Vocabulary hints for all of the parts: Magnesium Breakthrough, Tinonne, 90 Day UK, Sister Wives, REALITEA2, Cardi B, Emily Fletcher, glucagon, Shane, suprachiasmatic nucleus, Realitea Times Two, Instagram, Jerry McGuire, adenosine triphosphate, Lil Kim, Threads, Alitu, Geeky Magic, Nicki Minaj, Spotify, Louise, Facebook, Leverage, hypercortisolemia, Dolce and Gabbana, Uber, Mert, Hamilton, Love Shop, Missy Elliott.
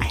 I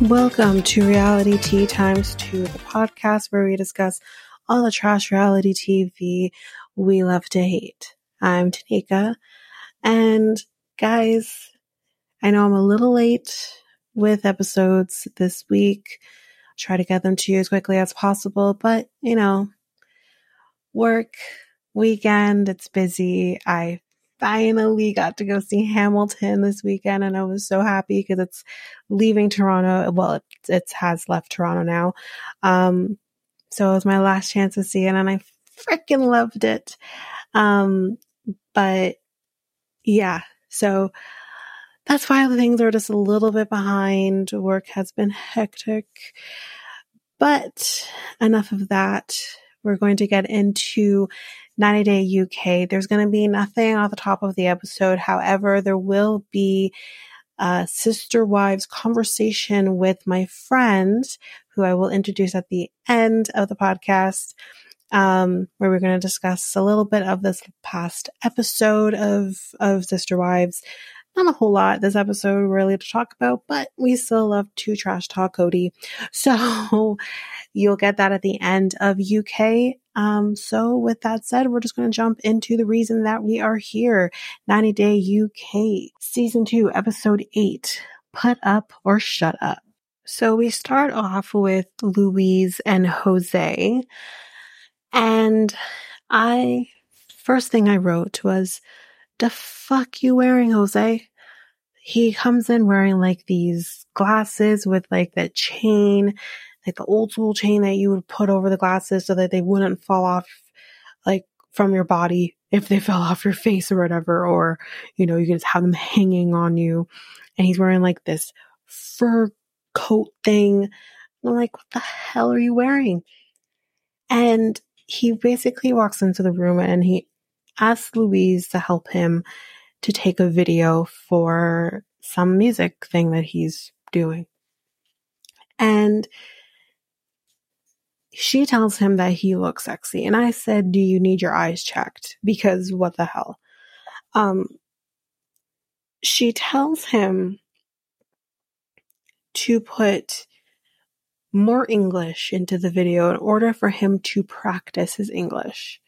Welcome to Realitea Times Two, the podcast where we discuss all the trash reality TV we love to hate. I'm Tanika, and guys, I know I'm a little late with episodes this week. I'll try to get them to you as quickly as possible, but you know, work, weekend, it's busy. I finally got to go see Hamilton this weekend, and I was so happy because it's leaving Toronto. Well, it has left Toronto now. So it was my last chance to see it, and I freaking loved it. But yeah, so that's why the things are just a little bit behind. Work has been hectic, but enough of that. We're going to get into 90 Day UK. There's going to be nothing off the top of the episode. However, there will be a Sister Wives conversation with my friend, who I will introduce at the end of the podcast, where we're going to discuss a little bit of this past episode of Sister Wives. Not a whole lot this episode really to talk about, but we still love to trash talk Cody. So you'll get that at the end of UK. So with that said, we're just going to jump into the reason that we are here. 90 Day UK, Season 2, Episode 8, Put Up or Shut Up. So we start off with Louise and Jose. And first thing I wrote was, the fuck you wearing, Jose? He comes in wearing like these glasses with like that chain, like the old school chain that you would put over the glasses so that they wouldn't fall off like from your body if they fell off your face or whatever, or you know, you can just have them hanging on you. And he's wearing like this fur coat thing. And I'm like, what the hell are you wearing? And he basically walks into the room and he asked Louise to help him to take a video for some music thing that he's doing. And she tells him that he looks sexy. And I said, do you need your eyes checked? Because what the hell? She tells him to put more English into the video in order for him to practice his English.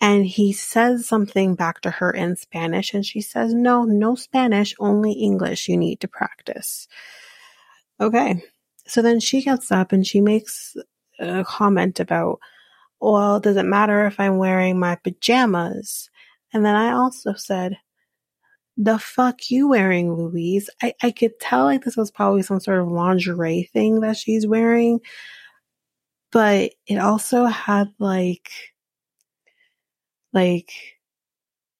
And he says something back to her in Spanish, and she says, no Spanish, only English you need to practice. Okay. So then she gets up and she makes a comment about, well, does it matter if I'm wearing my pajamas? And then I also said, the fuck you wearing, Louise? I could tell like this was probably some sort of lingerie thing that she's wearing, but it also had like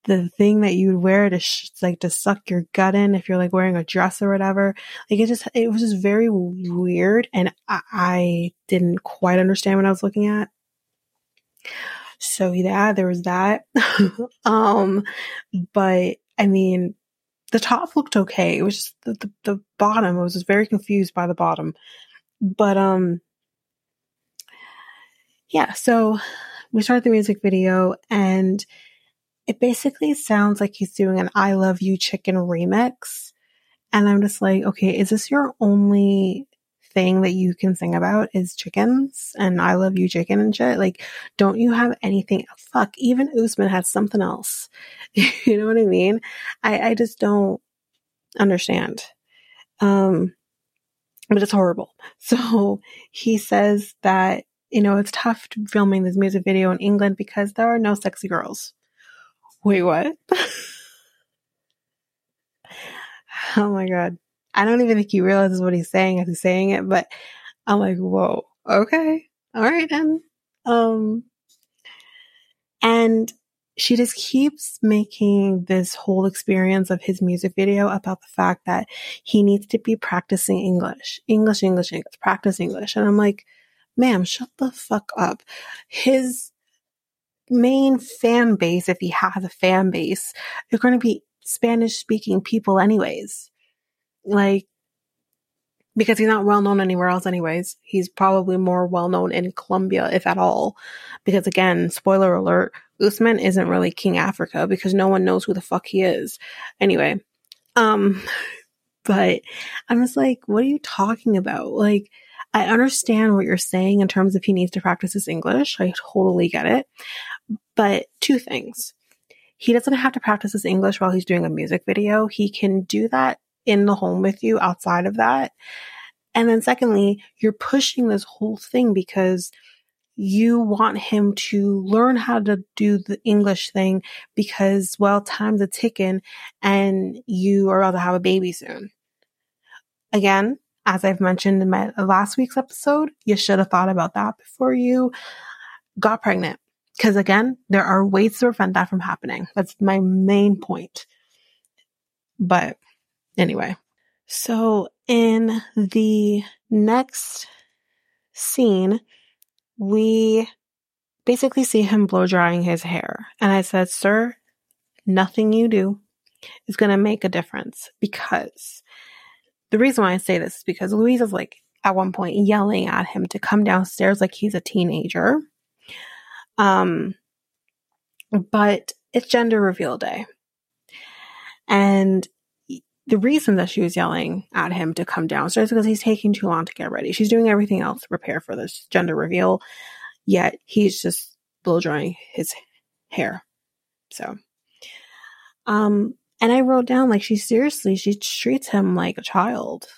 the thing that you'd wear to suck your gut in if you're like wearing a dress or whatever. Like it was just very weird, and I didn't quite understand what I was looking at. So yeah, there was that. But I mean, the top looked okay. It was just the bottom. I was just very confused by the bottom. But yeah, so we started the music video, and it basically sounds like he's doing an I Love You Chicken remix. And I'm just like, okay, is this your only thing that you can sing about is chickens and I love you chicken and shit? Like, don't you have anything? Fuck, even Usman had something else. You know what I mean? I just don't understand. But it's horrible. So he says that, you know, it's tough filming this music video in England because there are no sexy girls. Wait, what? Oh my God. I don't even think he realizes what he's saying as he's saying it, but I'm like, whoa, okay. All right, then. And she just keeps making this whole experience of his music video about the fact that he needs to be practicing English, practice English. And I'm like, ma'am, shut the fuck up. His main fan base, if he has a fan base, they're going to be Spanish speaking people anyways. Like, because he's not well known anywhere else anyways. He's probably more well known in Colombia, if at all. Because again, spoiler alert, Usman isn't really King Africa because no one knows who the fuck he is. Anyway, but I'm just like, what are you talking about? Like, I understand what you're saying in terms of he needs to practice his English. I totally get it. But two things. He doesn't have to practice his English while he's doing a music video. He can do that in the home with you outside of that. And then secondly, you're pushing this whole thing because you want him to learn how to do the English thing because, well, time's a ticking and you are about to have a baby soon. Again, as I've mentioned in my last week's episode, you should have thought about that before you got pregnant. Because again, there are ways to prevent that from happening. That's my main point. But anyway, so in the next scene, we basically see him blow drying his hair. And I said, sir, nothing you do is going to make a difference. Because the reason why I say this is because Louise is like at one point yelling at him to come downstairs like he's a teenager. But it's gender reveal day. And the reason that she was yelling at him to come downstairs is because he's taking too long to get ready. She's doing everything else to prepare for this gender reveal, yet he's just blow drying his hair. So, and I wrote down, like, she treats him like a child.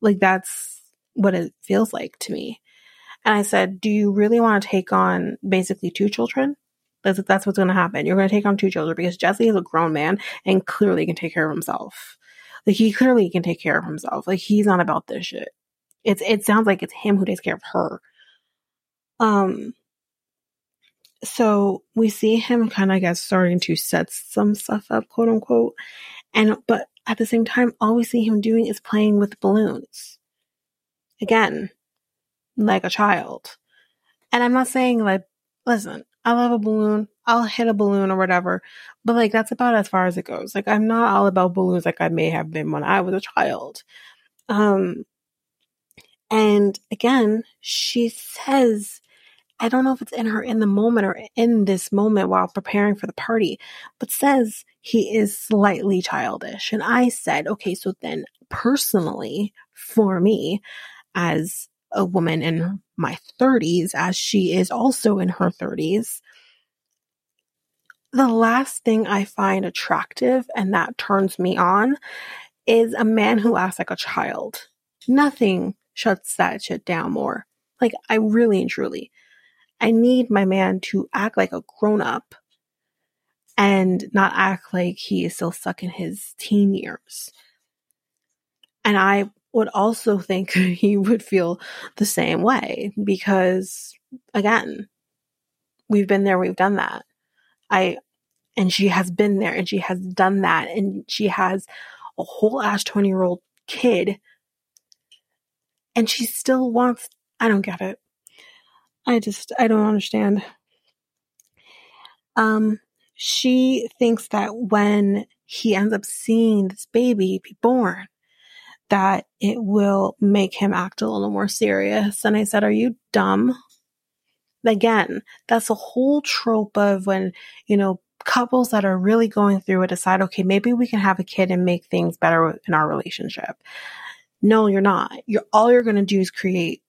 Like, that's what it feels like to me. And I said, do you really want to take on basically two children? That's what's going to happen. You're going to take on two children because Jesse is a grown man and clearly can take care of himself. Like, he clearly can take care of himself. Like, he's not about this shit. It sounds like it's him who takes care of her. So we see him kind of, I guess, starting to set some stuff up, quote unquote. But at the same time, all we see him doing is playing with balloons. Again, like a child. And I'm not saying, like, listen, I love a balloon. I'll hit a balloon or whatever. But, like, that's about as far as it goes. Like, I'm not all about balloons like I may have been when I was a child. And again, she says, I don't know if it's in the moment or in this moment while preparing for the party, but says he is slightly childish. And I said, okay, so then personally for me as a woman in my 30s, as she is also in her 30s, the last thing I find attractive and that turns me on is a man who acts like a child. Nothing shuts that shit down more. Like, I really and truly, I need my man to act like a grown-up and not act like he is still stuck in his teen years. And I would also think he would feel the same way because, again, we've been there, we've done that. And she has been there and she has done that, and she has a whole ass 20-year-old kid and she still wants, I don't get it. I don't understand. She thinks that when he ends up seeing this baby be born, that it will make him act a little more serious. And I said, are you dumb? Again, that's a whole trope of when, you know, couples that are really going through it decide, okay, maybe we can have a kid and make things better in our relationship. No, you're not. All you're going to do is create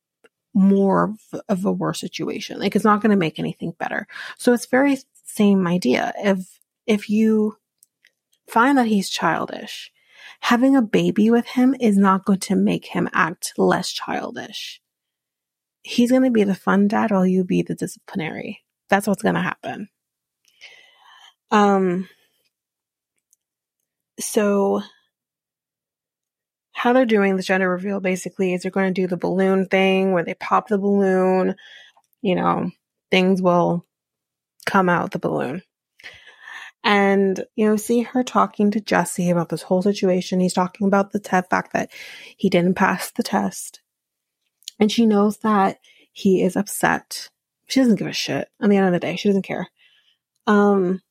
more of a worse situation. Like, it's not going to make anything better. So it's very same idea. If you find that he's childish, having a baby with him is not going to make him act less childish. He's going to be the fun dad while you be the disciplinary. That's what's going to happen. So how they're doing the gender reveal basically is they're going to do the balloon thing where they pop the balloon, you know, things will come out the balloon. And, you know, see her talking to Jesse about this whole situation. He's talking about the fact that he didn't pass the test. And she knows that he is upset. She doesn't give a shit. At the end of the day, she doesn't care. And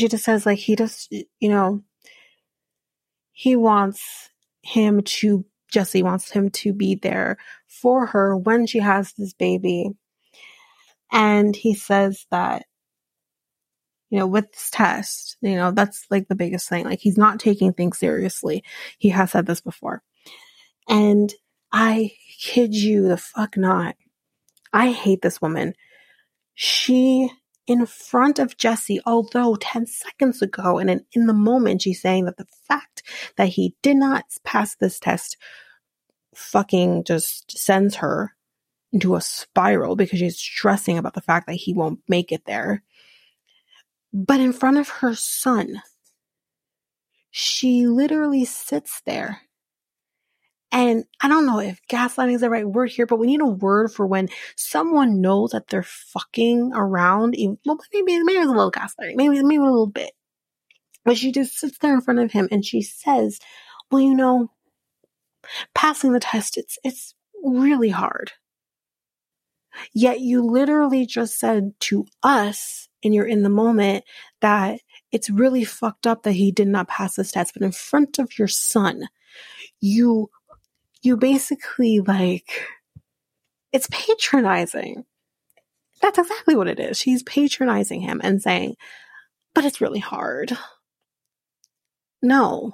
she just says, like, he just, you know, Jesse wants him to be there for her when she has this baby. And he says that, you know, with this test, you know, that's like the biggest thing. Like, he's not taking things seriously. He has said this before. And I kid you the fuck not. I hate this woman. She, in front of Jesse, although 10 seconds ago and in the moment, she's saying that the fact that he did not pass this test fucking just sends her into a spiral because she's stressing about the fact that he won't make it there. But in front of her son, she literally sits there. And I don't know if gaslighting is the right word here, but we need a word for when someone knows that they're fucking around. Well, maybe it's a little gaslighting, maybe a little bit. But she just sits there in front of him and she says, well, you know, passing the test, it's really hard. Yet you literally just said to us, and you're in the moment, that it's really fucked up that he did not pass this test. But in front of your son, you basically, like, it's patronizing. That's exactly what it is. She's patronizing him and saying, but it's really hard. No.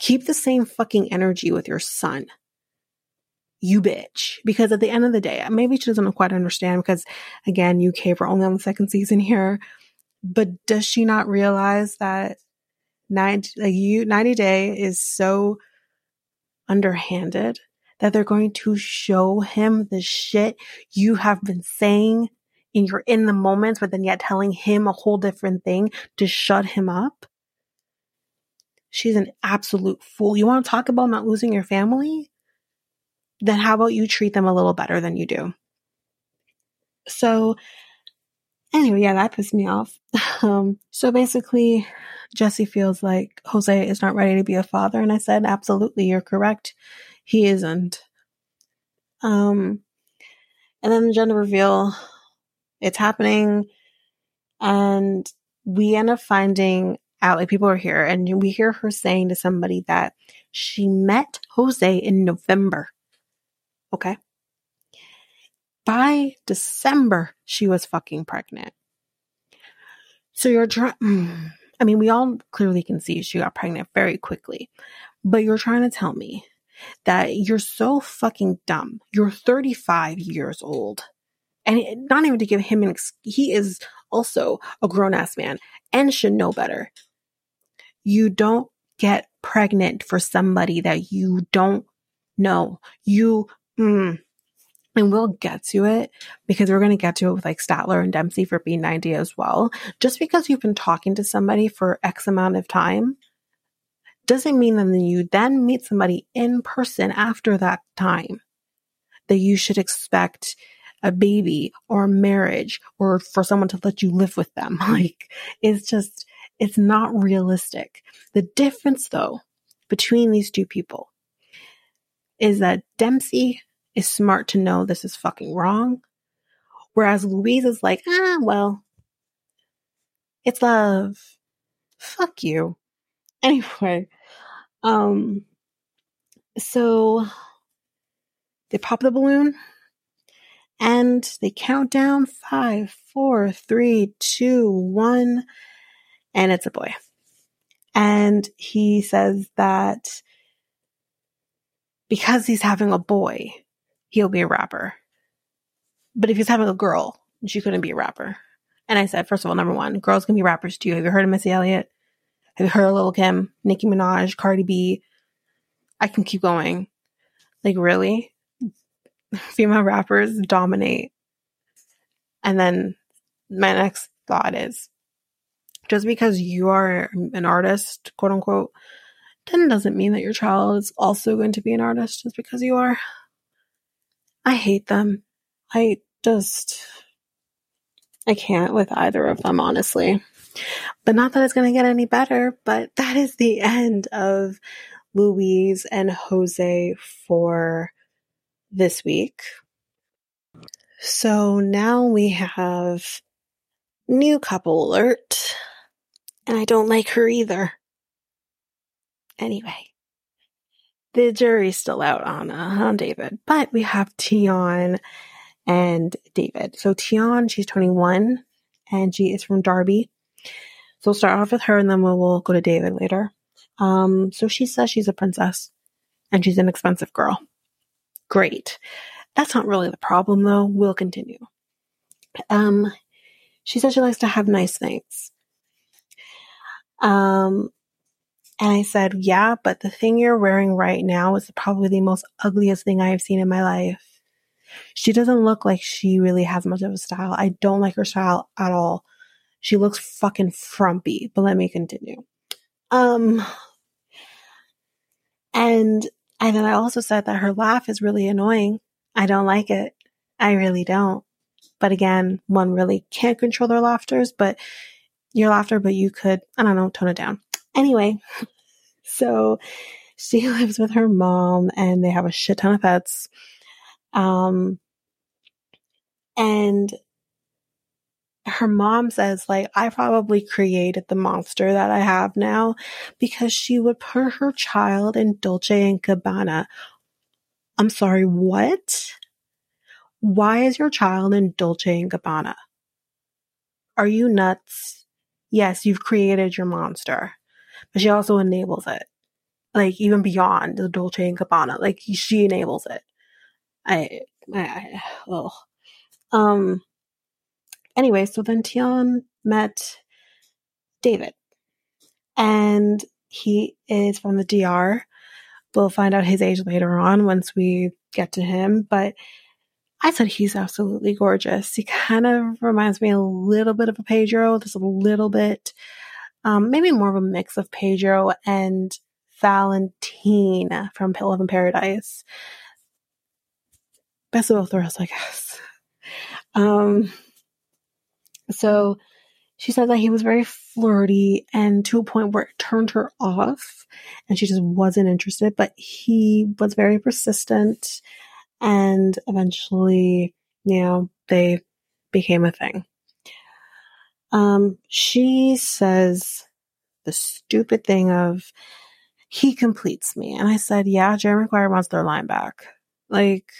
Keep the same fucking energy with your son. You bitch. Because at the end of the day, maybe she doesn't quite understand because, again, UK, we're only on the second season here. But does she not realize that 90 Day is so underhanded that they're going to show him the shit you have been saying and you're in the moments, but then yet telling him a whole different thing to shut him up? She's an absolute fool. You want to talk about not losing your family? Then how about you treat them a little better than you do? So anyway, yeah, that pissed me off. So basically, Jesse feels like Jose is not ready to be a father. And I said, absolutely, you're correct. He isn't. And then the gender reveal, it's happening. And we end up finding out, like, people are here. And we hear her saying to somebody that she met Jose in November. Okay. By December, she was fucking pregnant. So you're trying, I mean, we all clearly can see she got pregnant very quickly, but you're trying to tell me that you're so fucking dumb. You're 35 years old. And not even to give him an excuse, he is also a grown-ass man and should know better. You don't get pregnant for somebody that you don't know. And we'll get to it because we're going to get to it with, like, Statler and Dempsey for B90 as well. Just because you've been talking to somebody for X amount of time doesn't mean that you then meet somebody in person after that time that you should expect a baby or a marriage or for someone to let you live with them. Like, it's just, it's not realistic. The difference, though, between these two people is that Dempsey is smart to know this is fucking wrong, Whereas Louise is like, well, it's love. Fuck you. Anyway, so they pop the balloon and they count down 5, 4, 3, 2, 1, and it's a boy. And he says that because he's having a boy, he'll be a rapper. But if he's having a girl, she couldn't be a rapper. And I said, first of all, number one, girls can be rappers too. Have you heard of Missy Elliott? Have you heard of Lil Kim, Nicki Minaj, Cardi B? I can keep going. Like, really? Female rappers dominate. And then my next thought is, just because you are an artist, quote unquote, then doesn't mean that your child is also going to be an artist just because you are. I hate them. I can't with either of them, honestly. But not that it's going to get any better, but that is the end of Louise and Jose for this week. So now we have new couple alert, and I don't like her either. Anyway, the jury's still out on David, but we have Tinonne and David. So Tinonne, she's 21, and she is from Derby. So we'll start off with her, and then we'll go to David later. So she says she's a princess, and she's an expensive girl. Great. That's not really the problem, though. We'll continue. She says she likes to have nice things. And I said, yeah, but the thing you're wearing right now is probably the most ugliest thing I have seen in my life. She doesn't look like she really has much of a style. I don't like her style at all. She looks fucking frumpy, but let me continue. And then I also said that her laugh is really annoying. I don't like it. I really don't. But again, one really can't control their laughters, but your laughter, but you could, I don't know, tone it down. Anyway, so she lives with her mom and they have a shit ton of pets. And her mom says, like, I probably created the monster that I have now because she would put her child in Dolce and Gabbana. I'm sorry, what? Why is your child in Dolce and Gabbana? Are you nuts? Yes, you've created your monster. But she also enables it, like even beyond the Dolce and Gabbana. Like she enables it. Anyway, so then Tinonne met David, and he is from the DR. We'll find out his age later on once we get to him. But I said he's absolutely gorgeous. He kind of reminds me a little bit of a Pedro. There's a little bit. Maybe more of a mix of Pedro and Valentine from Love in Paradise. Best of both worlds, I guess. So she said that he was very flirty and to a point where it turned her off and she just wasn't interested, but he was very persistent and eventually, you know, they became a thing. She says the stupid thing of, he completes me. And I said, yeah, Jerry McGuire wants their line back. Like,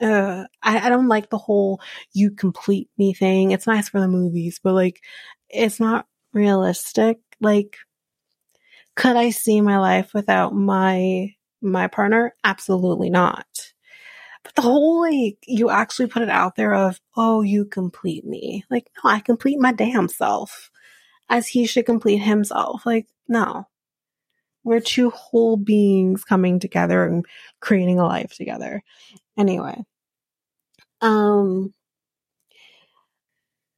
I don't like the whole you complete me thing. It's nice for the movies, but like, it's not realistic. Like, could I see my life without my partner? Absolutely not. But the whole, like, you actually put it out there of, oh, you complete me. Like, no, I complete my damn self as he should complete himself. Like, no. We're two whole beings coming together and creating a life together. Anyway.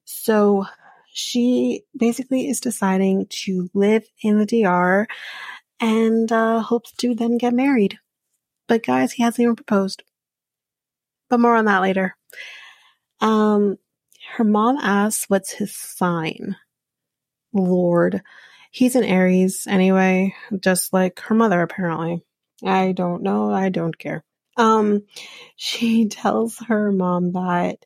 So she basically is deciding to live in the DR and hopes to then get married. But guys, he hasn't even proposed. But more on that later. Her mom asks, what's his sign? Lord. He's an Aries anyway, just like her mother, apparently. I don't know. I don't care. She tells her mom that,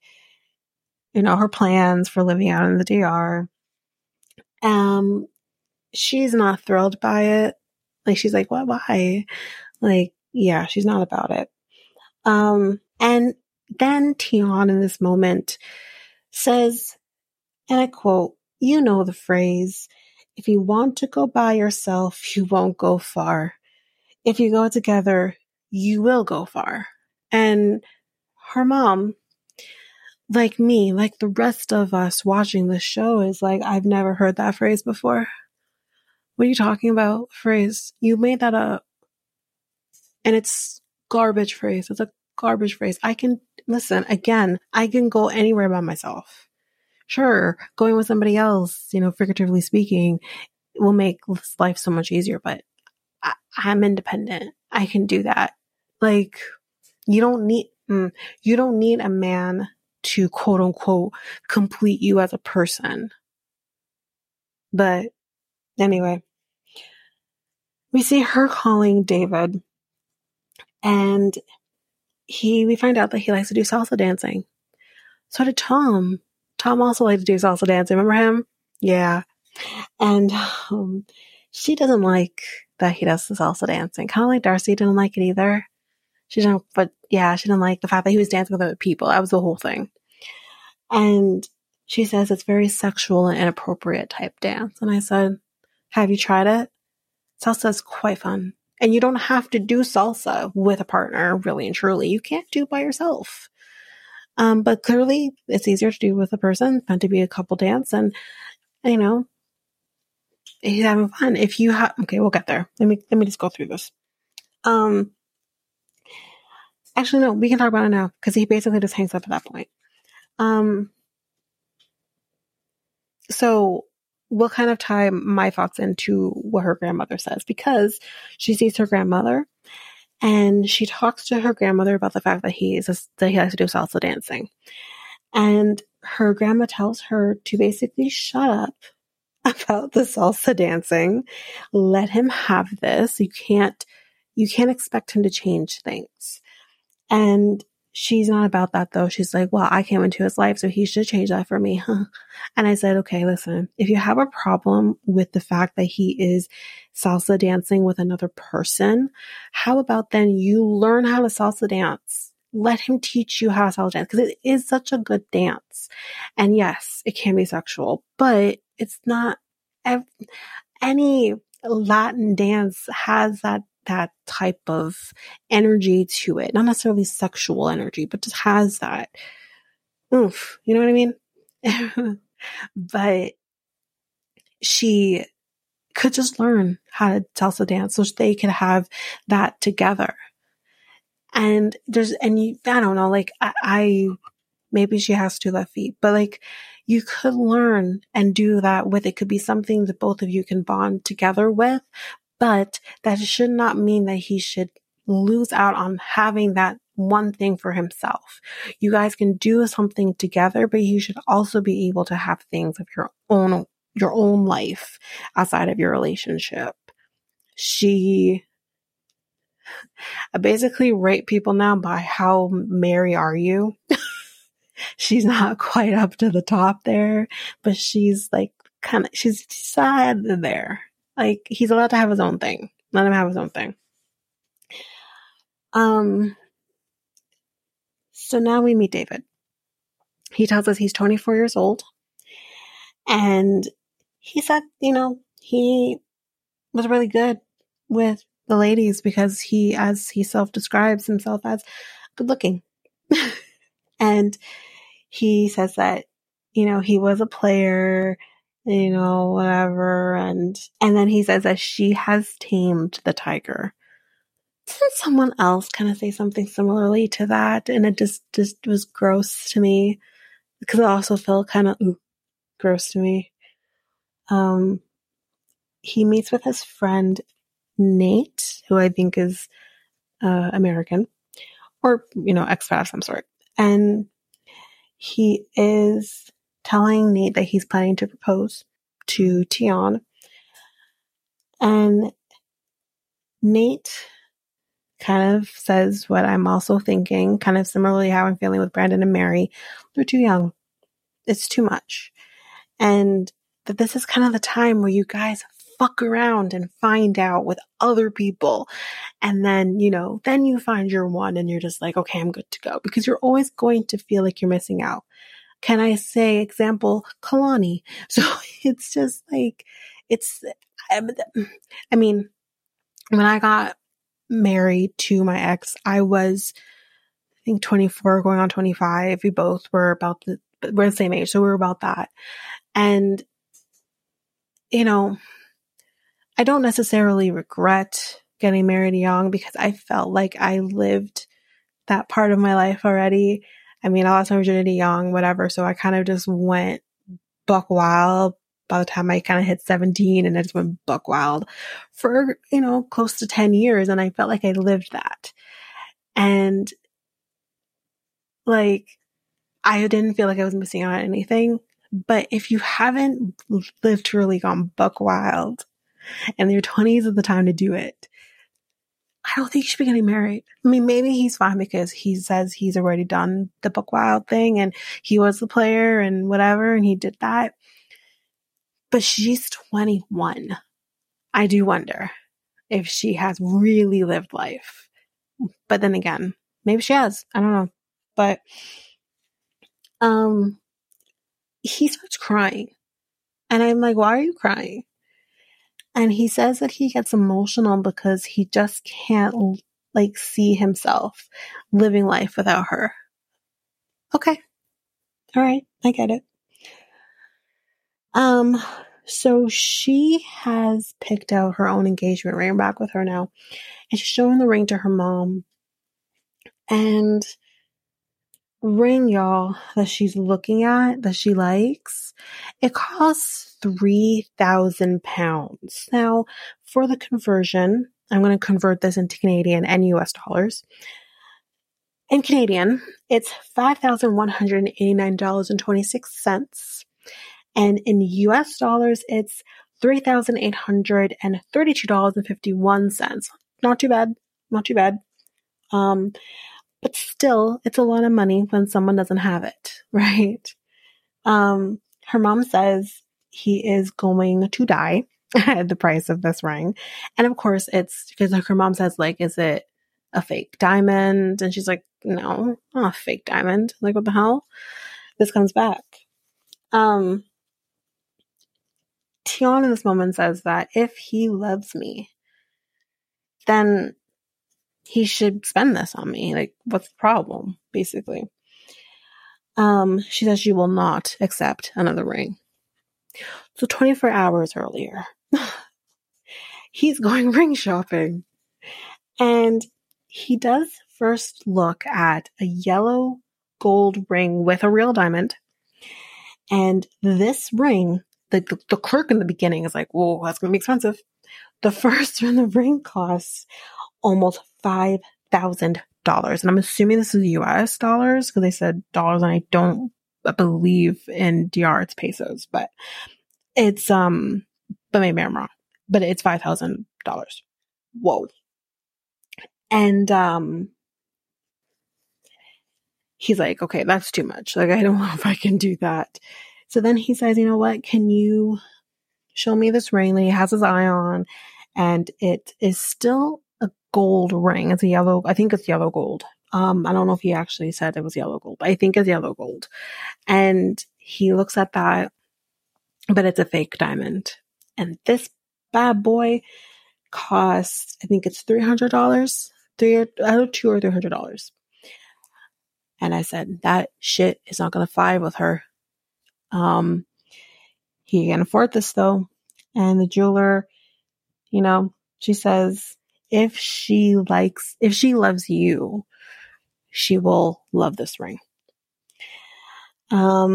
you know, her plans for living out in the DR. She's not thrilled by it. Like, she's like, what, why? Like, yeah, she's not about it. And then Tinonne in this moment says, and I quote, you know the phrase, if you want to go by yourself, you won't go far. If you go together, you will go far. And her mom, like me, like the rest of us watching the show, is like, I've never heard that phrase before. What are you talking about? Phrase? You made that up. And it's garbage phrase. It's a garbage phrase. I can, listen, again, I can go anywhere by myself. Sure, going with somebody else, you know, figuratively speaking, will make life so much easier, but I'm independent. I can do that. Like, you don't need a man to quote unquote complete you as a person. But anyway, we see her calling David, and we find out that he likes to do salsa dancing. So did Tom. Tom also liked to do salsa dancing. Remember him? Yeah. And she doesn't like that he does the salsa dancing. Kind of like Darcy didn't like it either. She didn't like the fact that he was dancing with other people. That was the whole thing. And she says it's very sexual and inappropriate type dance. And I said, have you tried it? Salsa is quite fun. And you don't have to do salsa with a partner, really and truly. You can't do it by yourself. But clearly, it's easier to do with a person. It's meant to be a couple dance, and you know, he's having fun. If you have, okay, we'll get there. Let me just go through this. Actually, no, we can talk about it now because he basically just hangs up at that point. So we'll kind of tie my thoughts into what her grandmother says, because she sees her grandmother. And she talks to her grandmother about the fact that he likes to do salsa dancing. And her grandma tells her to basically shut up about the salsa dancing. Let him have this. You can't expect him to change things. And she's not about that, though. She's like, well, I came into his life, so he should change that for me, huh? And I said, okay, listen, if you have a problem with the fact that he is salsa dancing with another person, how about then you learn how to salsa dance? Let him teach you how to salsa dance, because it is such a good dance. And yes, it can be sexual, but it's not any Latin dance has that type of energy to it. Not necessarily sexual energy, but just has that oomph. You know what I mean? But she could just learn how to salsa dance so they could have that together. And I don't know, like I maybe she has two left feet, but like you could learn and do that with. It could be something that both of you can bond together with. But that should not mean that he should lose out on having that one thing for himself. You guys can do something together, but you should also be able to have things of your own life outside of your relationship. I basically rate people now by how merry are you. She's not quite up to the top there, but she's like she's sad there. Like, he's allowed to have his own thing. Let him have his own thing. So now we meet David. He tells us he's 24 years old. And he said, you know, he was really good with the ladies because he, as he self-describes himself as, good looking. And he says that, you know, he was a player, you know, whatever. And then he says that she has tamed the tiger. Didn't someone else kind of say something similarly to that? And it just was gross to me, because it also felt kind of gross to me. He meets with his friend Nate, who I think is American, or, you know, expat of some sort. And he is telling Nate that he's planning to propose to Tinonne. And Nate kind of says what I'm also thinking, kind of similarly how I'm feeling with Brandon and Mary. They're too young. It's too much. And that this is kind of the time where you guys fuck around and find out with other people. And then, you know, then you find your one and you're just like, okay, I'm good to go. Because you're always going to feel like you're missing out. Can I say, example, Kalani? So it's just like, it's, I mean, when I got married to my ex, I was, I think 24 going on 25. We both were about we're the same age. So we were about that. And, you know, I don't necessarily regret getting married young because I felt like I lived that part of my life already. I mean, I lost my virginity young, whatever. So I kind of just went buck wild by the time I kind of hit 17, and I just went buck wild for, you know, close to 10 years. And I felt like I lived that. And like, I didn't feel like I was missing out on anything. But if you haven't literally gone buck wild and your 20s is the time to do it, I don't think you should be getting married. I mean, maybe he's fine because he says he's already done the buck wild thing and he was the player and whatever. And he did that. But she's 21. I do wonder if she has really lived life. But then again, maybe she has. I don't know. But he starts crying. And I'm like, why are you crying? And he says that he gets emotional because he just can't, like, see himself living life without her. Okay. All right. I get it. So she has picked out her own engagement ring back with her now, and she's showing the ring to her mom. And ring, y'all, that she's looking at, that she likes, it costs £3,000. Now, for the conversion, I'm going to convert this into Canadian and US dollars. In Canadian, it's $5,189.26. And in US dollars, it's $3,832.51. Not too bad. Not too bad. But still, it's a lot of money when someone doesn't have it, right? Her mom says he is going to die at the price of this ring. And of course, it's because, like, her mom says, like, is it a fake diamond? And she's like, no, not a fake diamond. Like, what the hell? This comes back. Tinonne in this moment says that if he loves me, then he should spend this on me. Like, what's the problem, basically? She says she will not accept another ring. So 24 hours earlier, he's going ring shopping. And he does first look at a yellow gold ring with a real diamond. And this ring, the clerk in the beginning is like, whoa, that's going to be expensive. The first one, the ring costs almost $5,000. And I'm assuming this is US dollars because they said dollars, and I don't believe in DR, it's pesos, but it's, but maybe I'm wrong, but it's $5,000. Whoa. And, he's like, okay, that's too much. Like, I don't know if I can do that. So then he says, you know what? Can you show me this ring that he has his eye on? And it is still a gold ring. It's a yellow. I think it's yellow gold. I don't know if he actually said it was yellow gold, but I think it's yellow gold. And he looks at that, but it's a fake diamond. And this bad boy costs, I think it's $300. $300 or $300. And I said, that shit is not going to fly with her. He can afford this, though. And the jeweler, you know, she says, if she loves you, she will love this ring. I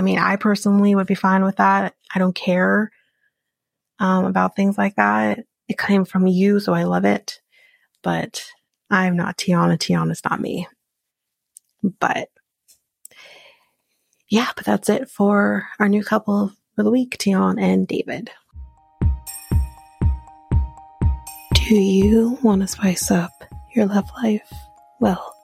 mean, I personally would be fine with that. I don't care about things like that. It came from you, so I love it. But I'm not Tiana. Tiana's not me. But yeah, but that's it for our new couple for the week, Tinonne and David. who you want to spice up your love life, well,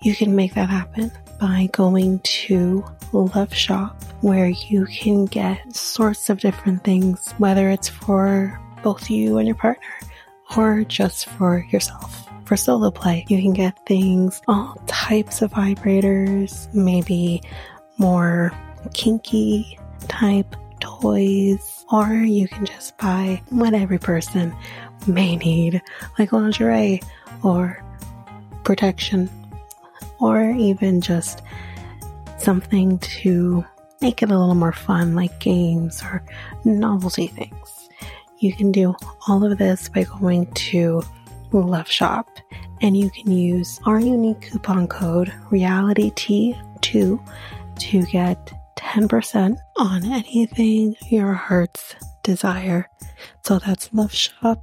you can make that happen by going to Love Shop, where you can get sorts of different things, whether it's for both you and your partner or just for yourself. For solo play, you can get things, all types of vibrators, maybe more kinky type toys, or you can just buy what every person may need, like lingerie or protection, or even just something to make it a little more fun, like games or novelty things. You can do all of this by going to Love Shop, and you can use our unique coupon code Realitea2 to get 10% on anything your heart's desire. So that's loveshop.ca,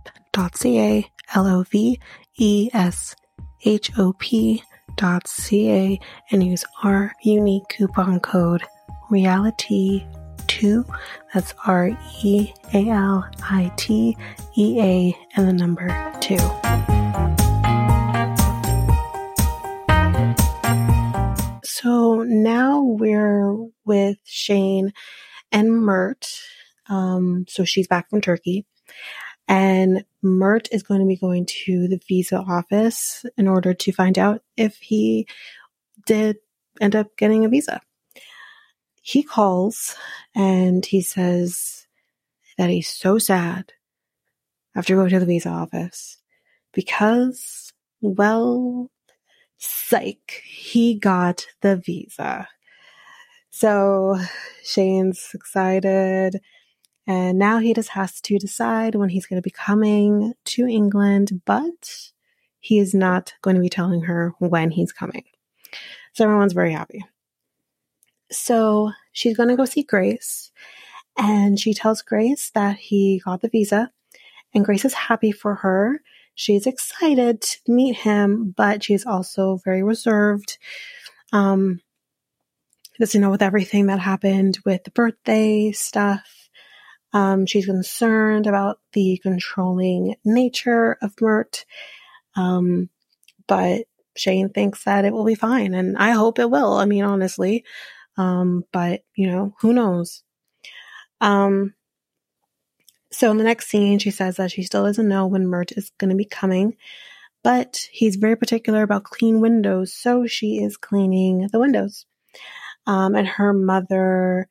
loveshop.ca, and use our unique coupon code Realitea2. That's REALITEA and the number 2. So now we're with Shane and Mert. So she's back from Turkey, and Mert is going to be going to the visa office in order to find out if he did end up getting a visa. He calls and he says that he's so sad after going to the visa office because, well, psych, he got the visa. So Shane's excited. And now he just has to decide when he's going to be coming to England, but he is not going to be telling her when he's coming. So everyone's very happy. So she's going to go see Grace, and she tells Grace that he got the visa, and Grace is happy for her. She's excited to meet him, but she's also very reserved. Because, with everything that happened with the birthday stuff, she's concerned about the controlling nature of Mert, but Shane thinks that it will be fine, and I hope it will. I mean, honestly, but who knows? So in the next scene, she says that she still doesn't know when Mert is going to be coming, but he's very particular about clean windows, so she is cleaning the windows, and her mother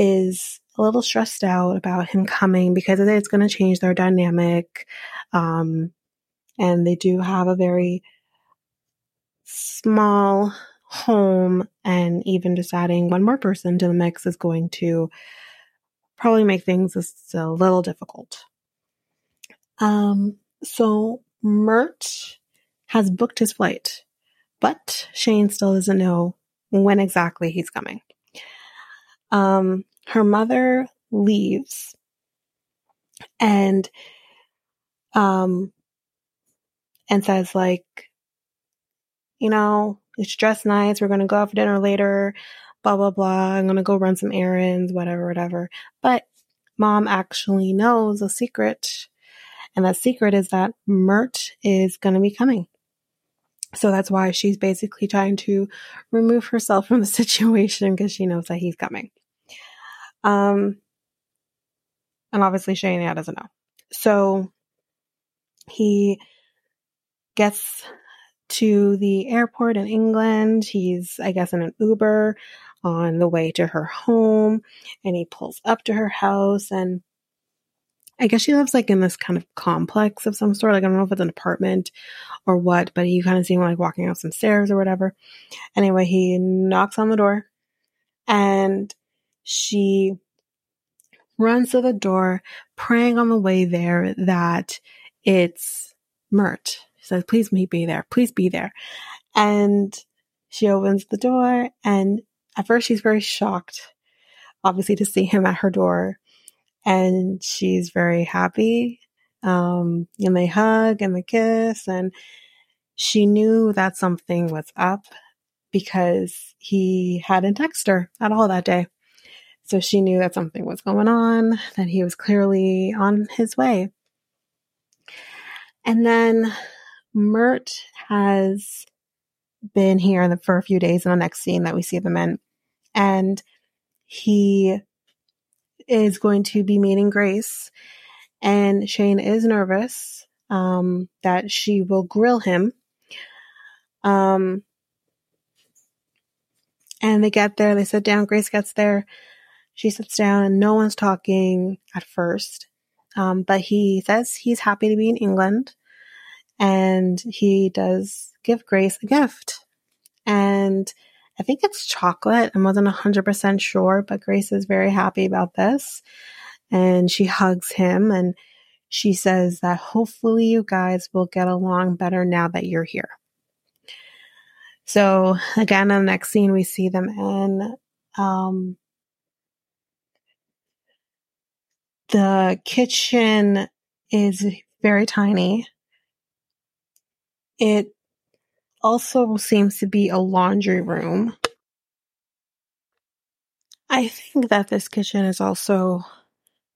is a little stressed out about him coming because it's going to change their dynamic. And they do have a very small home, and even just adding one more person to the mix is going to probably make things just a little difficult. So Mert has booked his flight, but Shane still doesn't know when exactly he's coming. Her mother leaves, and says, it's dress nice. We're going to go out for dinner later, blah, blah, blah. I'm going to go run some errands, whatever, whatever. But Mom actually knows a secret, and that secret is that Mert is going to be coming. So that's why she's basically trying to remove herself from the situation because she knows that he's coming. And obviously Shane doesn't know. So he gets to the airport in England. He's, in an Uber on the way to her home, and he pulls up to her house, and she lives in this kind of complex of some sort. I don't know if it's an apartment or what, but you kind of see him walking up some stairs or whatever. Anyway, he knocks on the door, and she runs to the door, praying on the way there that it's Mert. She says, please be there. Please be there. And she opens the door, and at first she's very shocked, obviously, to see him at her door. And she's very happy. And they hug and they kiss. And she knew that something was up because he hadn't texted her at all that day. So she knew that something was going on, that he was clearly on his way. And then Mert has been here for a few days in the next scene that we see them in. And he is going to be meeting Grace. And Shane is nervous that she will grill him. And they get there. They sit down. Grace gets there. She sits down and no one's talking at first. But he says he's happy to be in England. And he does give Grace a gift. And I think it's chocolate. I wasn't 100% sure, but Grace is very happy about this. And she hugs him and she says that hopefully you guys will get along better now that you're here. So again, on the next scene, we see them in the kitchen is very tiny. It also seems to be a laundry room. I think that this kitchen is also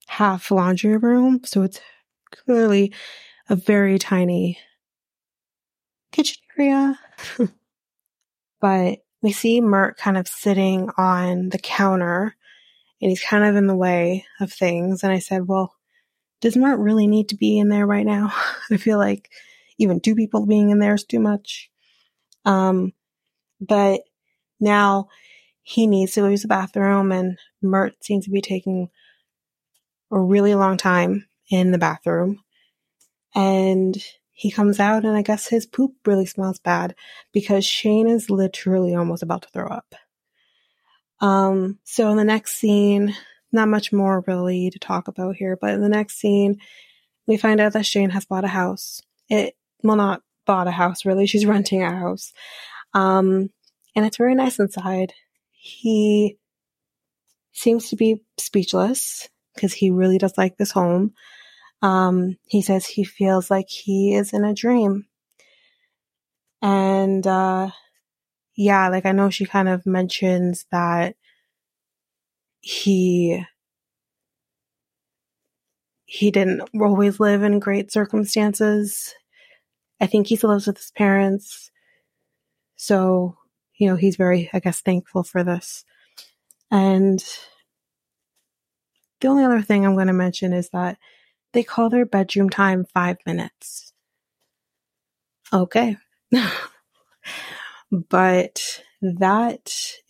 half laundry room, so it's clearly a very tiny kitchen area. But we see Mert kind of sitting on the counter, and he's kind of in the way of things. And I said, well, does Mert really need to be in there right now? I feel like even two people being in there is too much. But now he needs to use the bathroom, and Mert seems to be taking a really long time in the bathroom. And he comes out, and I guess his poop really smells bad because Shane is literally almost about to throw up. So in the next scene, not much more really to talk about here, but in the next scene, we find out that Shane has bought a house. Not bought a house, really. She's renting a house. And it's very nice inside. He seems to be speechless because he really does like this home. He says he feels like he is in a dream. And, yeah, like I know she kind of mentions that he didn't always live in great circumstances. I think he still lives with his parents. So, you know, he's very, I guess, thankful for this. And the only other thing I'm going to mention is that they call their bedroom time 5 minutes. Okay. But that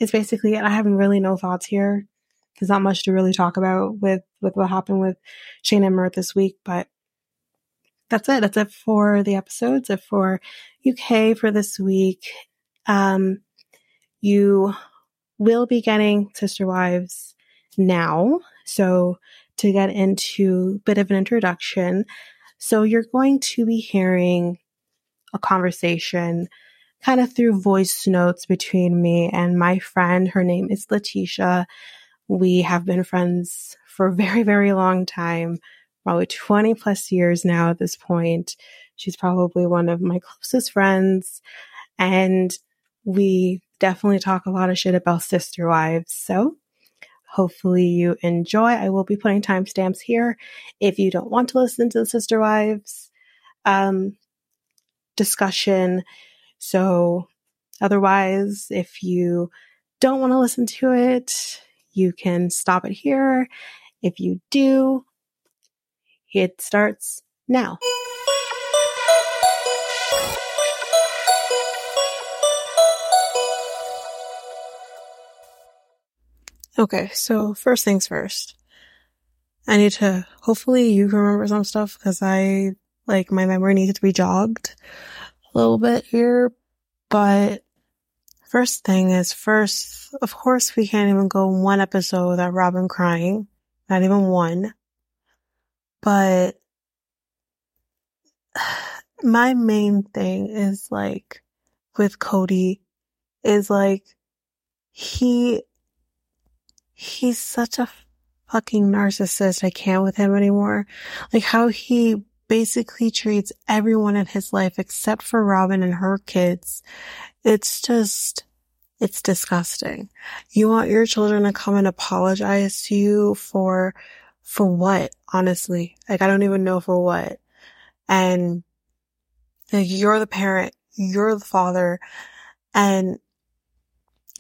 is basically it. I have really no thoughts here. There's not much to really talk about with what happened with Shane and Mert this week, but that's it. That's it for the episodes. That's it for UK for this week. You will be getting Sister Wives now. So to get into a bit of an introduction. So you're going to be hearing a conversation kind of through voice notes between me and my friend. Her name is Letitia. We have been friends for a very, very long time, probably 20 plus years now at this point. She's probably one of my closest friends. And we definitely talk a lot of shit about Sister Wives. So hopefully you enjoy. I will be putting timestamps here if you don't want to listen to the Sister Wives discussion. So otherwise, if you don't want to listen to it, you can stop it here. If you do, it starts now. Okay, so first things first. I need to, hopefully you remember some stuff because my memory needs to be jogged a little bit here. But first, of course, we can't even go one episode without Robin crying. Not even one. But my main thing is with Cody is he's such a fucking narcissist. I can't with him anymore. How he basically treats everyone in his life except for Robin and her kids. It's disgusting. You want your children to come and apologize to you for what, honestly? I don't even know for what. And Like, you're the parent, you're the father, and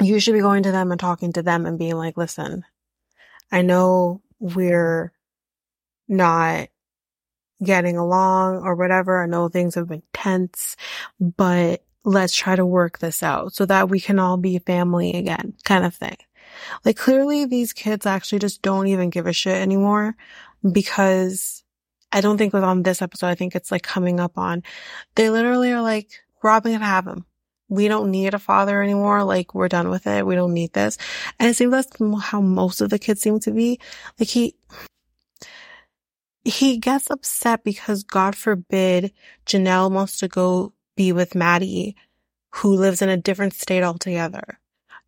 you should be going to them and talking to them and being like, listen, I know we're not getting along or whatever. I know things have been tense, but let's try to work this out so that we can all be family again, kind of thing. Like, clearly these kids actually just don't even give a shit anymore, because I don't think it was on this episode. I think it's like coming up on. They literally are like, we're all going to have him. We don't need a father anymore. Like, we're done with it. We don't need this. And it seems that's how most of the kids seem to be. Like, he gets upset because, God forbid, Janelle wants to go be with Maddie, who lives in a different state altogether.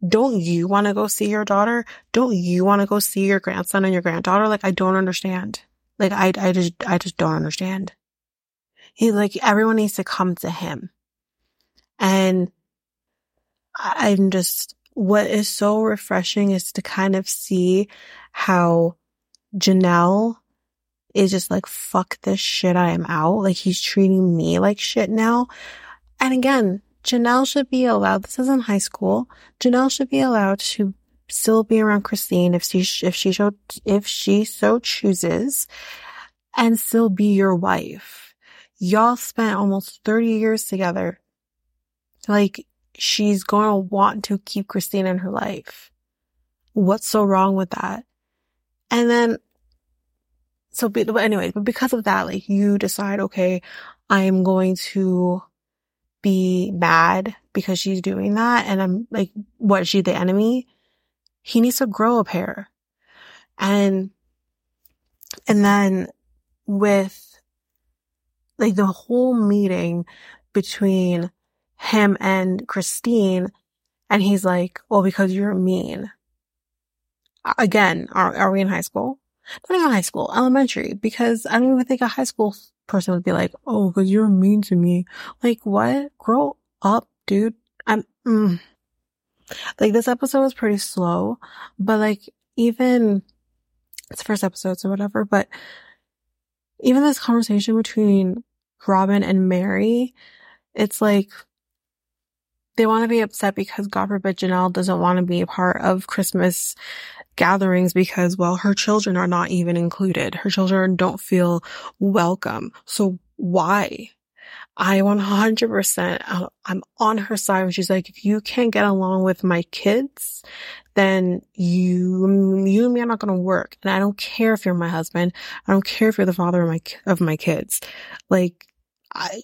Don't you want to go see your daughter? Don't you want to go see your grandson and your granddaughter? Like, I don't understand. Like, I just don't understand. He's like, everyone needs to come to him. And I'm just, what is so refreshing is to kind of see how Janelle is just like, fuck this shit, I am out. Like, he's treating me like shit now. And again, Janelle should be allowed, this isn't high school, Janelle should be allowed to still be around Christine if she so chooses, and still be your wife. Y'all spent almost 30 years together. Like, she's going to want to keep Christine in her life. What's so wrong with that? And then, but because of that, like, you decide, okay, I am going to be mad because she's doing that, and I'm like, what, is she the enemy? He needs to grow a pair. And then with, like, the whole meeting between him and Christine, and he's like, well, because you're mean. Again, are we in high school? Not even high school, elementary, because I don't even think a high school person would be like, oh, because you're mean to me. Like, what? Grow up, dude. Like, this episode was pretty slow, but like, even it's the first episode, so whatever, but even this conversation between Robin and Mary, it's like, they want to be upset because, God forbid, Janelle doesn't want to be a part of Christmas gatherings because, well, her children are not even included. Her children don't feel welcome. So why? I 100%, I'm on her side when she's like, if you can't get along with my kids, then you and me are not going to work. And I don't care if you're my husband. I don't care if you're the father of my kids. Like, and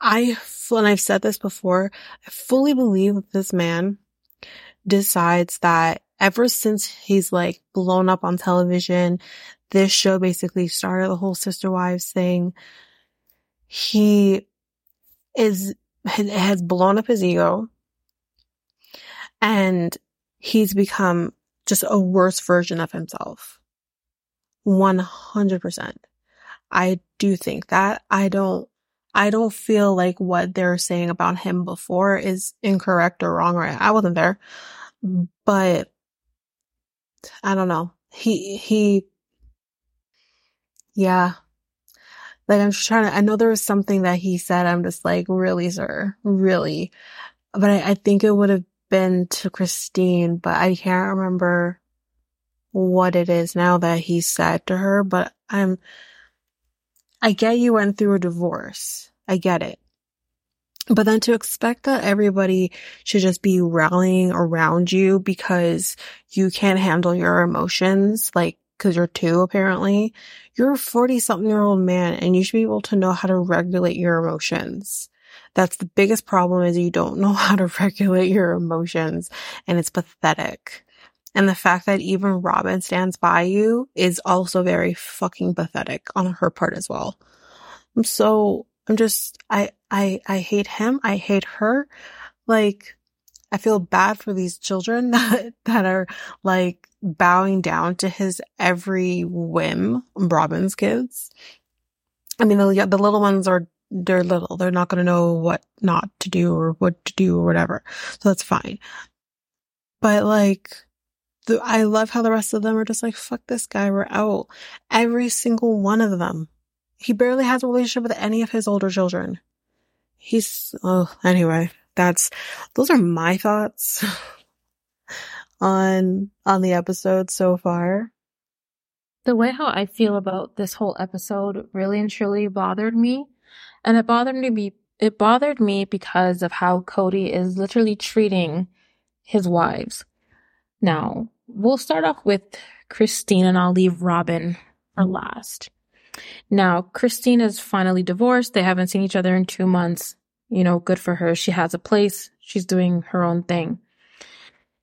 I've said this before, I fully believe that this man decides that ever since he's like blown up on television, this show basically started the whole Sister Wives thing. He has blown up his ego, and he's become just a worse version of himself. 100%. I do think that. I don't feel like what they're saying about him before is incorrect or wrong, or I wasn't there, but I don't know. Yeah. Like, I know there was something that he said, I'm just like, really, sir? Really? But I think it would have been to Christine, but I can't remember what it is now that he said to her, but I get you went through a divorce. I get it. But then to expect that everybody should just be rallying around you because you can't handle your emotions, like, because you're two, apparently. You're a 40-something-year-old man, and you should be able to know how to regulate your emotions. That's the biggest problem, is you don't know how to regulate your emotions, and it's pathetic. And the fact that even Robin stands by you is also very fucking pathetic on her part as well. So I'm just, I hate him. I hate her. Like, I feel bad for these children that are like bowing down to his every whim. Robin's kids. I mean, the little ones are, they're little. They're not going to know what not to do or what to do or whatever. So that's fine. But like, I love how the rest of them are just like, fuck this guy, we're out. Every single one of them. He barely has a relationship with any of his older children. Anyway, those are my thoughts on the episode so far. The way how I feel about this whole episode really and truly bothered me. And it bothered me because of how Cody is literally treating his wives. Now, we'll start off with Christine, and I'll leave Robin for last. Now, Christine is finally divorced. They haven't seen each other in 2 months. You know, good for her. She has a place. She's doing her own thing.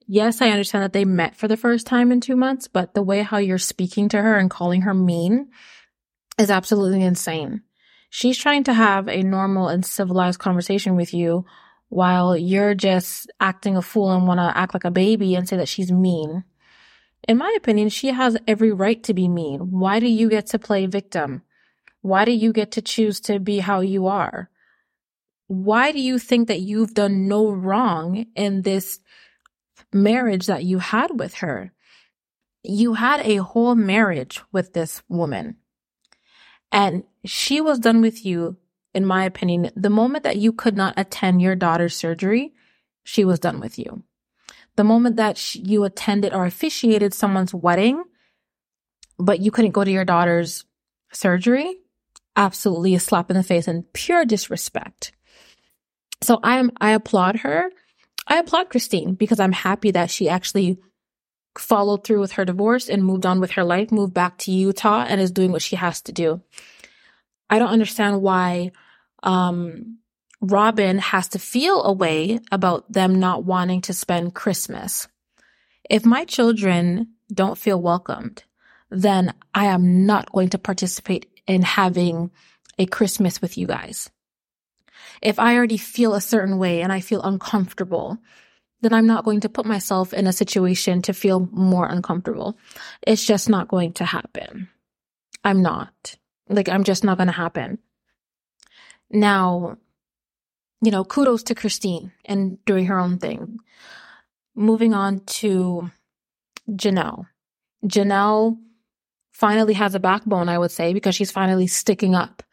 Yes, I understand that they met for the first time in 2 months, but the way how you're speaking to her and calling her mean is absolutely insane. She's trying to have a normal and civilized conversation with you while you're just acting a fool and want to act like a baby and say that she's mean. In my opinion, she has every right to be mean. Why do you get to play victim? Why do you get to choose to be how you are? Why do you think that you've done no wrong in this marriage that you had with her? You had a whole marriage with this woman. And she was done with you, in my opinion, the moment that you could not attend your daughter's surgery, she was done with you. The moment that you attended or officiated someone's wedding, but you couldn't go to your daughter's surgery, absolutely a slap in the face and pure disrespect. So I applaud her. I applaud Christine because I'm happy that she actually followed through with her divorce and moved on with her life, moved back to Utah, and is doing what she has to do. I don't understand why Robin has to feel a way about them not wanting to spend Christmas. If my children don't feel welcomed, then I am not going to participate in having a Christmas with you guys. If I already feel a certain way and I feel uncomfortable, then I'm not going to put myself in a situation to feel more uncomfortable. It's just not going to happen. I'm just not going to happen. Now, you know, kudos to Christine and doing her own thing. Moving on to Janelle. Janelle finally has a backbone, I would say, because she's finally sticking up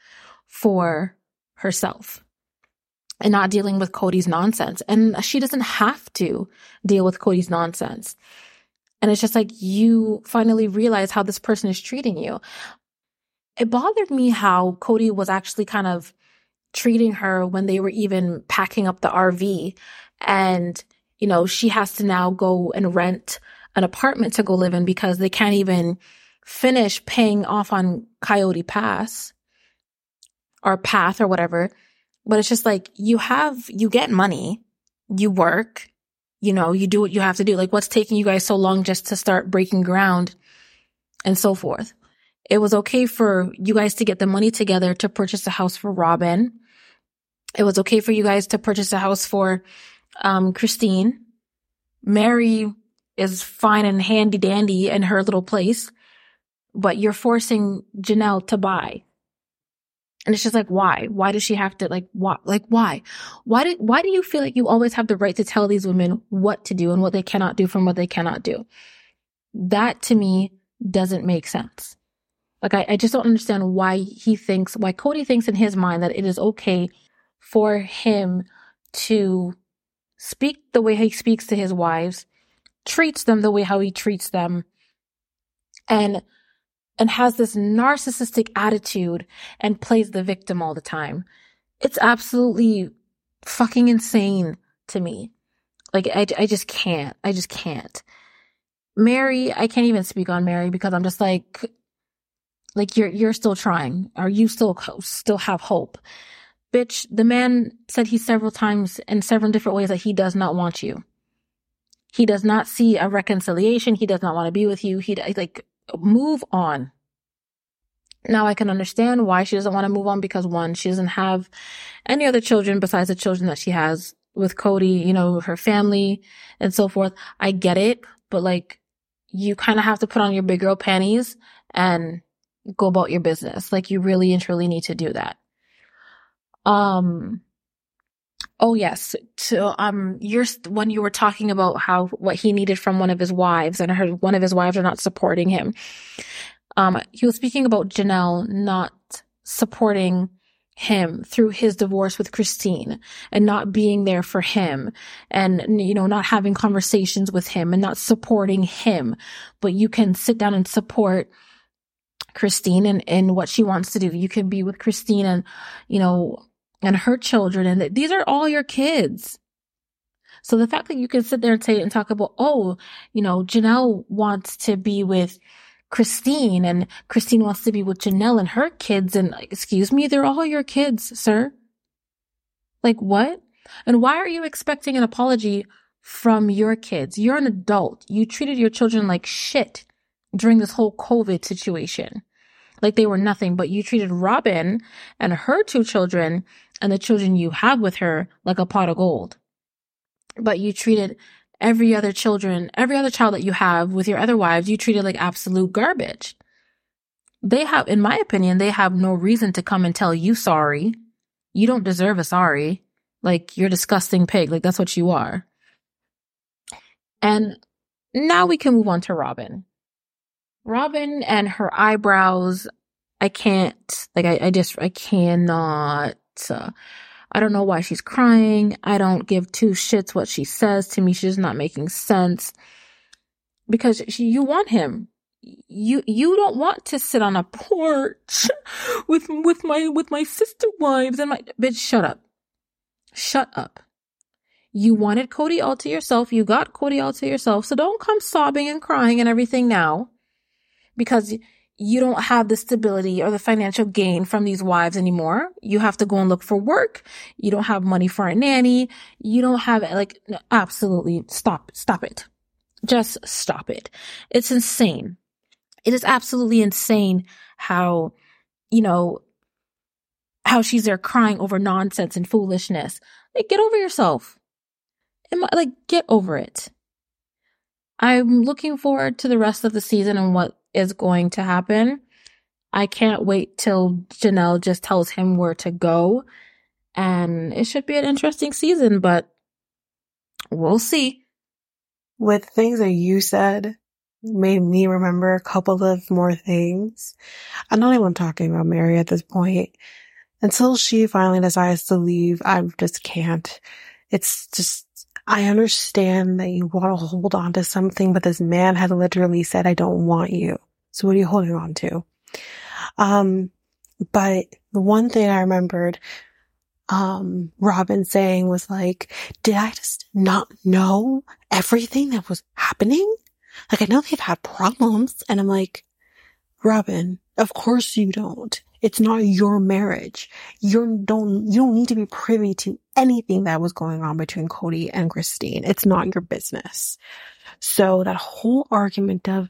for herself and not dealing with Cody's nonsense. And she doesn't have to deal with Cody's nonsense. And it's just like you finally realize how this person is treating you. It bothered me how Cody was actually kind of treating her when they were even packing up the RV. And, you know, she has to now go and rent an apartment to go live in because they can't even finish paying off on Coyote Pass or Path or whatever. But it's just like you get money, you work, you know, you do what you have to do. Like, what's taking you guys so long just to start breaking ground and so forth? It was okay for you guys to get the money together to purchase a house for Robin. It was okay for you guys to purchase a house for Christine. Mary is fine and handy dandy in her little place, but you're forcing Janelle to buy. And it's just like, why? Why does she have to, like, why? Like, why? Why do you feel like you always have the right to tell these women what to do and what they cannot do from what they cannot do? That, to me, doesn't make sense. Like, I just don't understand why Cody thinks in his mind that it is okay for him to speak the way he speaks to his wives, treats them the way how he treats them, and has this narcissistic attitude and plays the victim all the time. It's absolutely fucking insane to me. Like, I just can't. I just can't. Mary, I can't even speak on Mary because I'm just like... Like, you're still trying. Or you still have hope. Bitch, the man said he several times in several different ways that he does not want you. He does not see a reconciliation. He does not want to be with you. Move on. Now I can understand why she doesn't want to move on because, one, she doesn't have any other children besides the children that she has with Cody, you know, her family and so forth. I get it, but, like, you kind of have to put on your big girl panties and... go about your business. Like, you really and truly need to do that. Oh yes. So when you were talking about what he needed from one of his wives, and I heard one of his wives are not supporting him. He was speaking about Janelle not supporting him through his divorce with Christine and not being there for him and, you know, not having conversations with him and not supporting him. But you can sit down and support Christine and what she wants to do. You can be with Christine and, you know, and her children. And these are all your kids. So the fact that you can sit there and say and talk about, oh, you know, Janelle wants to be with Christine and Christine wants to be with Janelle and her kids. And like, excuse me, they're all your kids, sir. Like what? And why are you expecting an apology from your kids? You're an adult. You treated your children like shit during this whole COVID situation. Like they were nothing, but you treated Robin and her two children and the children you have with her like a pot of gold. But you treated every other child that you have with your other wives, you treated like absolute garbage. They have, in my opinion, they have no reason to come and tell you sorry. You don't deserve a sorry. Like you're a disgusting pig. Like that's what you are. And now we can move on to Robin. Robin and her eyebrows, I cannot, I don't know why she's crying. I don't give two shits what she says to me. She's not making sense because you want him. You don't want to sit on a porch with my sister wives and my bitch. Shut up. You wanted Cody all to yourself. You got Cody all to yourself. So don't come sobbing and crying and everything now. Because you don't have the stability or the financial gain from these wives anymore. You have to go and look for work. You don't have money for a nanny. You don't have, like, absolutely stop it. Just stop it. It's insane. It is absolutely insane how, you know, how she's there crying over nonsense and foolishness. Like, get over yourself. Like, get over it. I'm looking forward to the rest of the season and what is going to happen. I can't wait till Janelle just tells him where to go. And it should be an interesting season, but we'll see. With things that you said made me remember a couple of more things. I'm not even talking about Mary at this point. Until she finally decides to leave, I just can't. It's just, I understand that you want to hold on to something, but this man had literally said, I don't want you. So what are you holding on to? But the one thing I remembered, Robin saying was like, did I just not know everything that was happening? Like, I know they've had problems. And I'm like, Robin, of course you don't. It's not your marriage. You don't need to be privy to anything that was going on between Cody and Christine. It's not your business. So that whole argument of,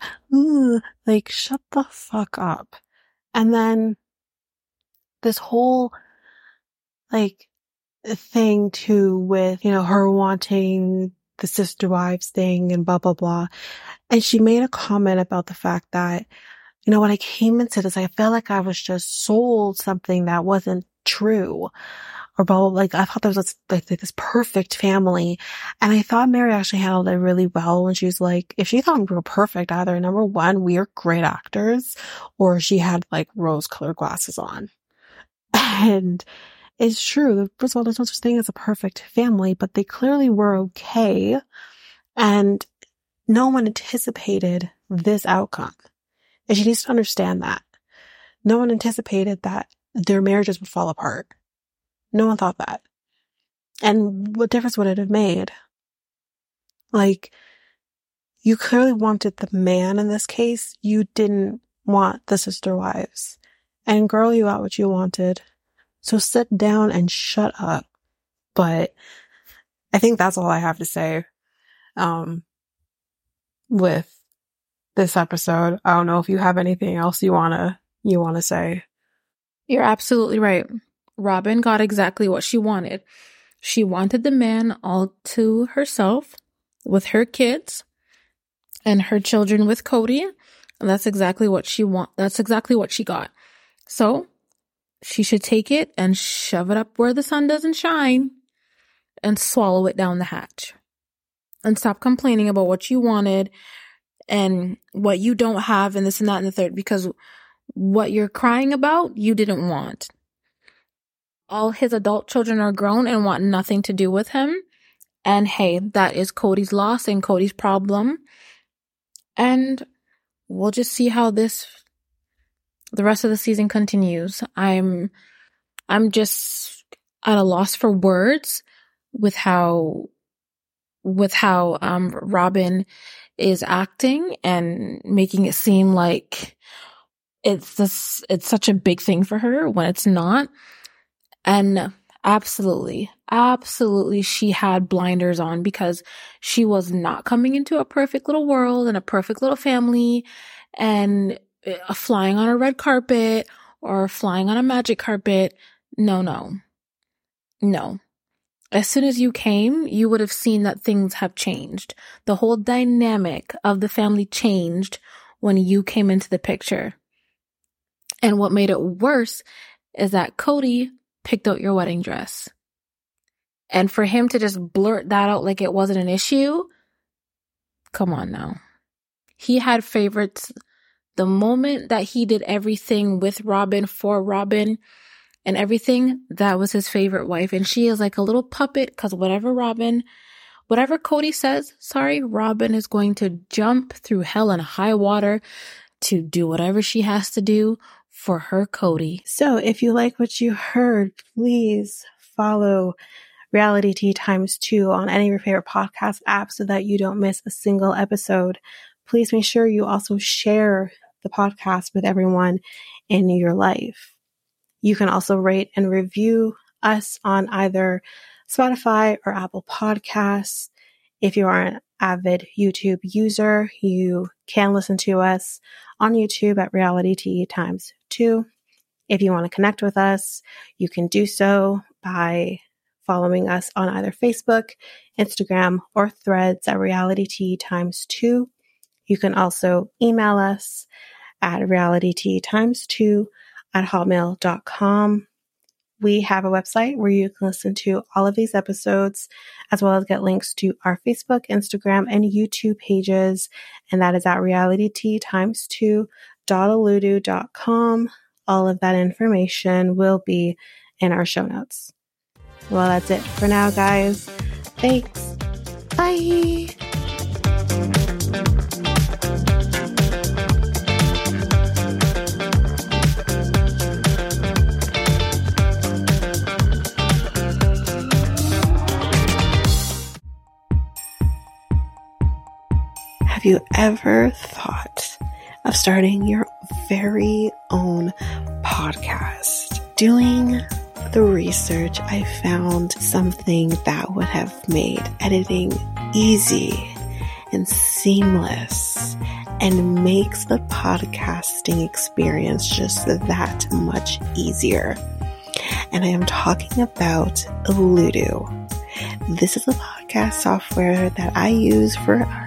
like, shut the fuck up. And then this whole, like, thing too with, you know, her wanting the sister wives thing and blah, blah, blah. And she made a comment about the fact that, you know, when I came into this, I felt like I was just sold something that wasn't true. Or blah, like, I thought there was like this perfect family. And I thought Mary actually handled it really well when she was like, if she thought we were perfect, either number one, we are great actors, or she had like rose colored glasses on. And it's true. First of all, there's no such thing as a perfect family, but they clearly were okay. And no one anticipated this outcome. And she needs to understand that. No one anticipated that their marriages would fall apart. No one thought that. And what difference would it have made? Like, you clearly wanted the man in this case. You didn't want the sister wives. And girl, you got what you wanted. So sit down and shut up. But I think that's all I have to say with this episode. I don't know if you have anything else you wanna say. You're absolutely right. Robin got exactly what she wanted. She wanted the man all to herself with her kids and her children with Cody. And that's exactly what she want. That's exactly what she got. So she should take it and shove it up where the sun doesn't shine and swallow it down the hatch and stop complaining about what you wanted and what you don't have and this and that and the third, because what you're crying about, you didn't want. All his adult children are grown and want nothing to do with him. And hey, that is Cody's loss and Cody's problem. And we'll just see how the rest of the season continues. I'm just at a loss for words with how Robin is acting and making it seem like it's such a big thing for her when it's not. And absolutely she had blinders on because she was not coming into a perfect little world and a perfect little family and flying on a red carpet or flying on a magic carpet. No. As soon as you came, you would have seen that things have changed. The whole dynamic of the family changed when you came into the picture. And what made it worse is that Cody picked out your wedding dress. And for him to just blurt that out like it wasn't an issue, come on now. He had favorites the moment that he did everything with Robin, for Robin, and everything, that was his favorite wife. And she is like a little puppet because whatever Cody says, Robin is going to jump through hell and high water to do whatever she has to do for her Cody. So if you like what you heard, please follow Realitea Times Two on any of your favorite podcast apps so that you don't miss a single episode. Please make sure you also share the podcast with everyone in your life. You can also rate and review us on either Spotify or Apple Podcasts. If you are an avid YouTube user, you can listen to us on YouTube at Realitea Times Two. If you want to connect with us, you can do so by following us on either Facebook, Instagram, or Threads at Realitea Times Two. You can also email us at realitetatimes2@hotmail.com. We have a website where you can listen to all of these episodes, as well as get links to our Facebook, Instagram, and YouTube pages. And that is at realitetatimes2.aludu.com. All of that information will be in our show notes. Well, that's it for now, guys. Thanks. Bye. You ever thought of starting your very own podcast? Doing the research, I found something that would have made editing easy and seamless and makes the podcasting experience just that much easier. And I am talking about Alitu. This is a podcast software that I use for our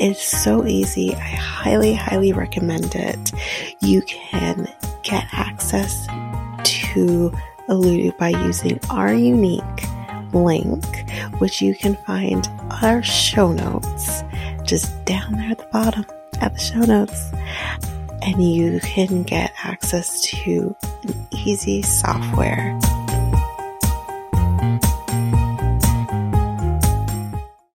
It's so easy. I highly recommend it. You can get access to Alitu by using our unique link, which you can find on our show notes, just down there at the bottom at the show notes, and you can get access to an easy software.